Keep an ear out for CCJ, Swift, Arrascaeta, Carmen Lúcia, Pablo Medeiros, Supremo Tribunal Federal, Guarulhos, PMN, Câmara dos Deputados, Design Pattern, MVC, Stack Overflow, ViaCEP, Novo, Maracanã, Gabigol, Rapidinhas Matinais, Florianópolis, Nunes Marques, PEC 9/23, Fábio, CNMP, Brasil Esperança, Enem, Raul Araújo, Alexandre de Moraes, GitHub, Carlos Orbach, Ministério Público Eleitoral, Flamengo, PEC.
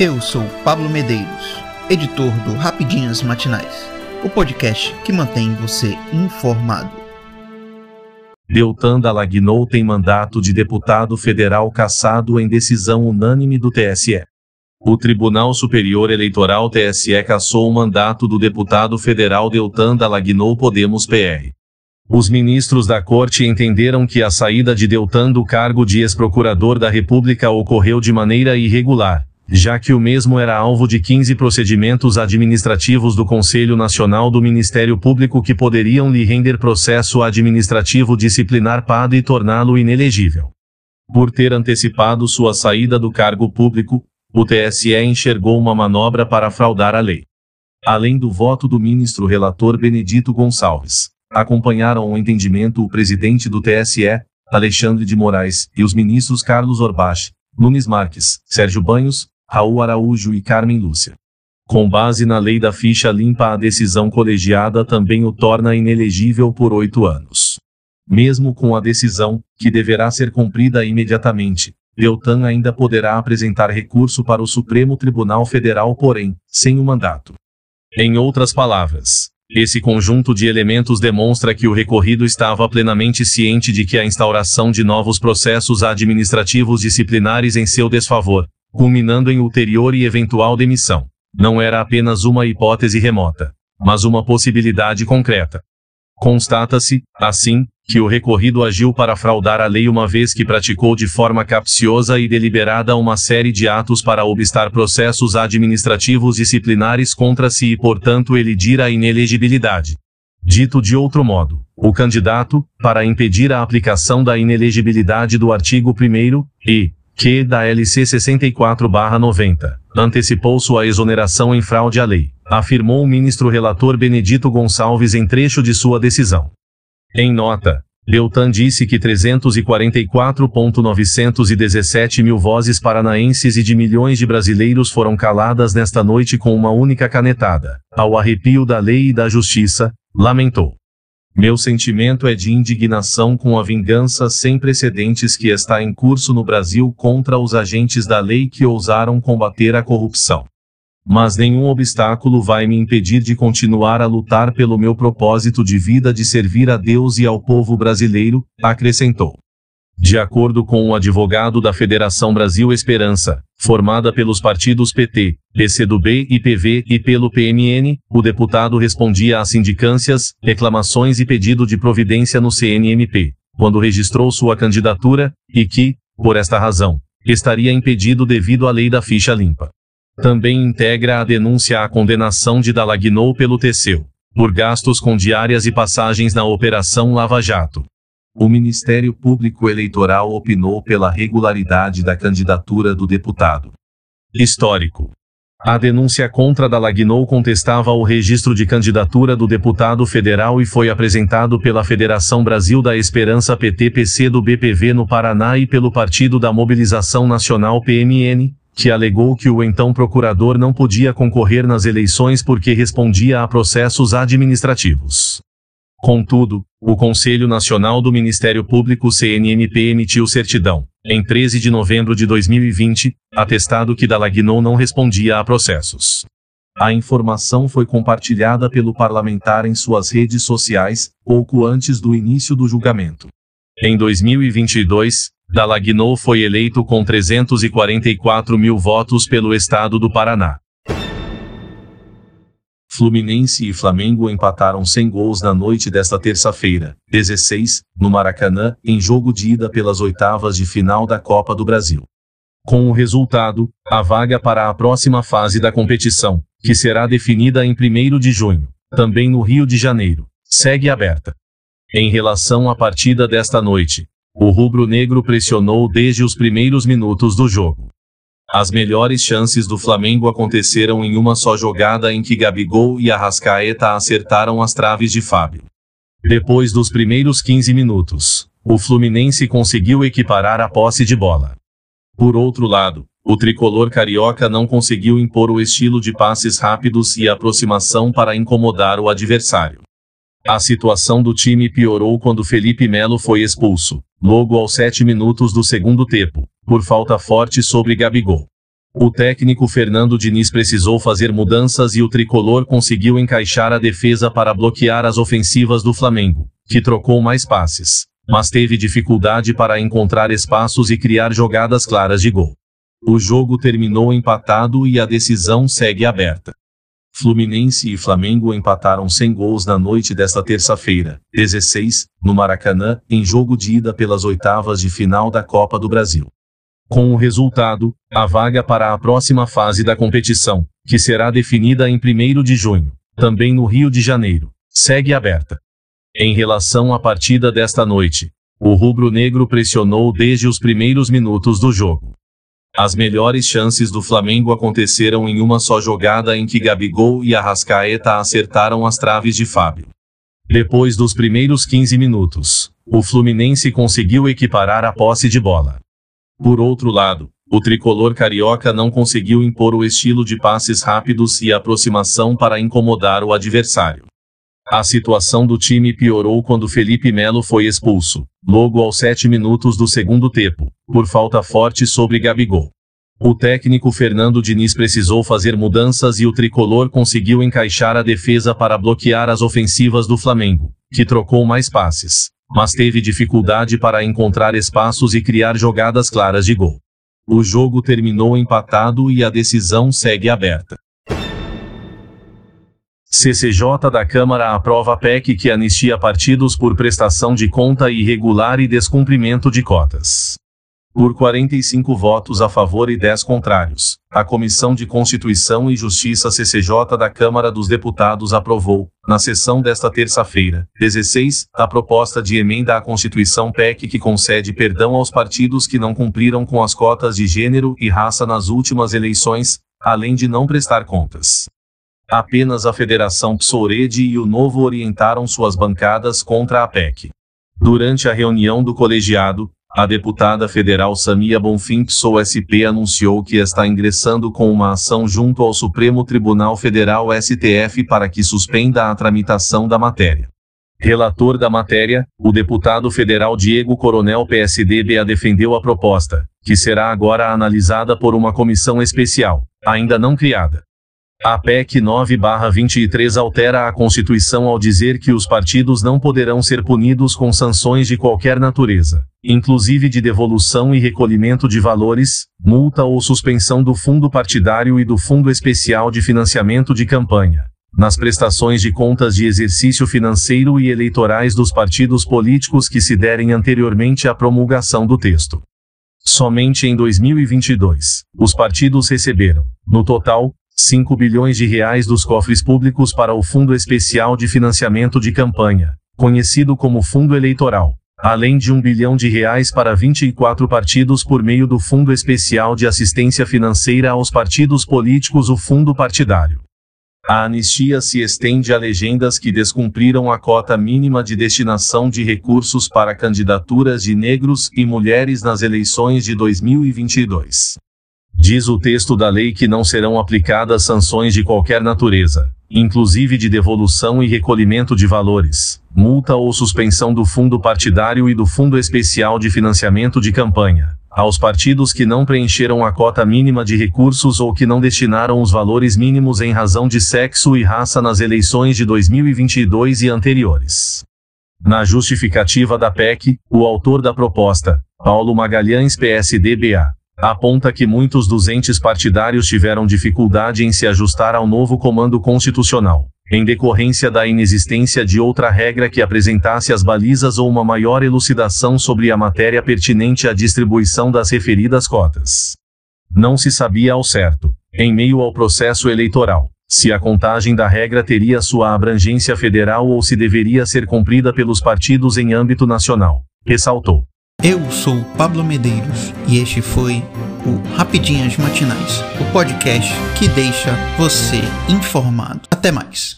Eu sou Pablo Medeiros, editor do Rapidinhas Matinais, o podcast que mantém você informado. Deltan Dallagnol tem mandato de deputado federal cassado em decisão unânime do TSE. O Tribunal Superior Eleitoral TSE cassou o mandato do deputado federal Deltan Dallagnol Podemos PR. Os ministros da Corte entenderam que a saída de Deltan do cargo de ex-procurador da República ocorreu de maneira irregular, já que o mesmo era alvo de 15 procedimentos administrativos do Conselho Nacional do Ministério Público que poderiam lhe render processo administrativo disciplinar PAD e torná-lo inelegível. Por ter antecipado sua saída do cargo público, o TSE enxergou uma manobra para fraudar a lei. Além do voto do ministro relator Benedito Gonçalves, acompanharam o entendimento o presidente do TSE, Alexandre de Moraes, e os ministros Carlos Orbach, Nunes Marques, Sérgio Banhos, Raul Araújo e Carmen Lúcia. Com base na lei da ficha limpa, a decisão colegiada também o torna inelegível por 8 anos. Mesmo com a decisão, que deverá ser cumprida imediatamente, Deltan ainda poderá apresentar recurso para o Supremo Tribunal Federal, porém, sem o mandato. Em outras palavras, esse conjunto de elementos demonstra que o recorrido estava plenamente ciente de que a instauração de novos processos administrativos disciplinares em seu desfavor, culminando em ulterior e eventual demissão, não era apenas uma hipótese remota, mas uma possibilidade concreta. Constata-se, assim, que o recorrido agiu para fraudar a lei uma vez que praticou de forma capciosa e deliberada uma série de atos para obstar processos administrativos disciplinares contra si e, portanto, elidir a inelegibilidade. Dito de outro modo, o candidato, para impedir a aplicação da inelegibilidade do artigo 1º, e da LC 64/90, antecipou sua exoneração em fraude à lei, afirmou o ministro relator Benedito Gonçalves em trecho de sua decisão. Em nota, Deltan disse que 344.917.000 vozes paranaenses e de milhões de brasileiros foram caladas nesta noite com uma única canetada, ao arrepio da lei e da justiça, lamentou. Meu sentimento é de indignação com a vingança sem precedentes que está em curso no Brasil contra os agentes da lei que ousaram combater a corrupção. Mas nenhum obstáculo vai me impedir de continuar a lutar pelo meu propósito de vida de servir a Deus e ao povo brasileiro, acrescentou. De acordo com o advogado da Federação Brasil Esperança, formada pelos partidos PT, PCdoB e PV e pelo PMN, o deputado respondia às sindicâncias, reclamações e pedido de providência no CNMP, quando registrou sua candidatura, e que, por esta razão, estaria impedido devido à lei da ficha limpa. Também integra a denúncia à condenação de Dallagnol pelo TCU, por gastos com diárias e passagens na Operação Lava Jato. O Ministério Público Eleitoral opinou pela regularidade da candidatura do deputado. Histórico. A denúncia contra Dallagnol contestava o registro de candidatura do deputado federal e foi apresentado pela Federação Brasil da Esperança PT-PC do BPV no Paraná e pelo Partido da Mobilização Nacional PMN, que alegou que o então procurador não podia concorrer nas eleições porque respondia a processos administrativos. Contudo, o Conselho Nacional do Ministério Público CNMP emitiu certidão, em 13 de novembro de 2020, atestado que Dallagnol não respondia a processos. A informação foi compartilhada pelo parlamentar em suas redes sociais, pouco antes do início do julgamento. Em 2022, Dallagnol foi eleito com 344.000 votos pelo estado do Paraná. Fluminense e Flamengo empataram sem gols na noite desta terça-feira, 16, no Maracanã, em jogo de ida pelas oitavas de final da Copa do Brasil. Com o resultado, a vaga para a próxima fase da competição, que será definida em 1º de junho, também no Rio de Janeiro, segue aberta. Em relação à partida desta noite, o rubro-negro pressionou desde os primeiros minutos do jogo. As melhores chances do Flamengo aconteceram em uma só jogada em que Gabigol e Arrascaeta acertaram as traves de Fábio. Depois dos primeiros 15 minutos, o Fluminense conseguiu equiparar a posse de bola. Por outro lado, o tricolor carioca não conseguiu impor o estilo de passes rápidos e aproximação para incomodar o adversário. A situação do time piorou quando Felipe Melo foi expulso, logo aos 7 minutos do segundo tempo, por falta forte sobre Gabigol. O técnico Fernando Diniz precisou fazer mudanças e o tricolor conseguiu encaixar a defesa para bloquear as ofensivas do Flamengo, que trocou mais passes, mas teve dificuldade para encontrar espaços e criar jogadas claras de gol. O jogo terminou empatado e a decisão segue aberta. Fluminense e Flamengo empataram sem gols na noite desta terça-feira, 16, no Maracanã, em jogo de ida pelas oitavas de final da Copa do Brasil. Com o resultado, a vaga para a próxima fase da competição, que será definida em 1º de junho, também no Rio de Janeiro, segue aberta. Em relação à partida desta noite, o rubro-negro pressionou desde os primeiros minutos do jogo. As melhores chances do Flamengo aconteceram em uma só jogada em que Gabigol e Arrascaeta acertaram as traves de Fábio. Depois dos primeiros 15 minutos, o Fluminense conseguiu equiparar a posse de bola. Por outro lado, o tricolor carioca não conseguiu impor o estilo de passes rápidos e aproximação para incomodar o adversário. A situação do time piorou quando Felipe Melo foi expulso, logo aos 7 minutos do segundo tempo, por falta forte sobre Gabigol. O técnico Fernando Diniz precisou fazer mudanças e o tricolor conseguiu encaixar a defesa para bloquear as ofensivas do Flamengo, que trocou mais passes, mas teve dificuldade para encontrar espaços e criar jogadas claras de gol. O jogo terminou empatado e a decisão segue aberta. CCJ da Câmara aprova PEC que anistia partidos por prestação de conta irregular e descumprimento de cotas. Por 45 votos a favor e 10 contrários, a Comissão de Constituição e Justiça CCJ da Câmara dos Deputados aprovou, na sessão desta terça-feira, 16, a proposta de emenda à Constituição PEC que concede perdão aos partidos que não cumpriram com as cotas de gênero e raça nas últimas eleições, além de não prestar contas. Apenas a Federação PSOL e o Novo orientaram suas bancadas contra a PEC. Durante a reunião do colegiado, a deputada federal Samia Bonfim PSOL-SP anunciou que está ingressando com uma ação junto ao Supremo Tribunal Federal STF para que suspenda a tramitação da matéria. Relator da matéria, o deputado federal Diego Coronel PSDB defendeu a proposta, que será agora analisada por uma comissão especial, ainda não criada. A PEC 9/23 altera a Constituição ao dizer que os partidos não poderão ser punidos com sanções de qualquer natureza, inclusive de devolução e recolhimento de valores, multa ou suspensão do fundo partidário e do fundo especial de financiamento de campanha, nas prestações de contas de exercício financeiro e eleitorais dos partidos políticos que se derem anteriormente à promulgação do texto. Somente em 2022, os partidos receberam, no total, R$ 5 bilhões dos cofres públicos para o Fundo Especial de Financiamento de Campanha, conhecido como Fundo Eleitoral, além de R$ 1 bilhão para 24 partidos por meio do Fundo Especial de Assistência Financeira aos Partidos Políticos, o Fundo Partidário. A anistia se estende a legendas que descumpriram a cota mínima de destinação de recursos para candidaturas de negros e mulheres nas eleições de 2022. Diz o texto da lei que não serão aplicadas sanções de qualquer natureza, inclusive de devolução e recolhimento de valores, multa ou suspensão do fundo partidário e do fundo especial de financiamento de campanha, aos partidos que não preencheram a cota mínima de recursos ou que não destinaram os valores mínimos em razão de sexo e raça nas eleições de 2022 e anteriores. Na justificativa da PEC, o autor da proposta, Paulo Magalhães PSDBA, aponta que muitos dos entes partidários tiveram dificuldade em se ajustar ao novo comando constitucional, em decorrência da inexistência de outra regra que apresentasse as balizas ou uma maior elucidação sobre a matéria pertinente à distribuição das referidas cotas. Não se sabia ao certo, em meio ao processo eleitoral, se a contagem da regra teria sua abrangência federal ou se deveria ser cumprida pelos partidos em âmbito nacional, ressaltou. Eu sou Pablo Medeiros e este foi o Rapidinhas Matinais, o podcast que deixa você informado. Até mais.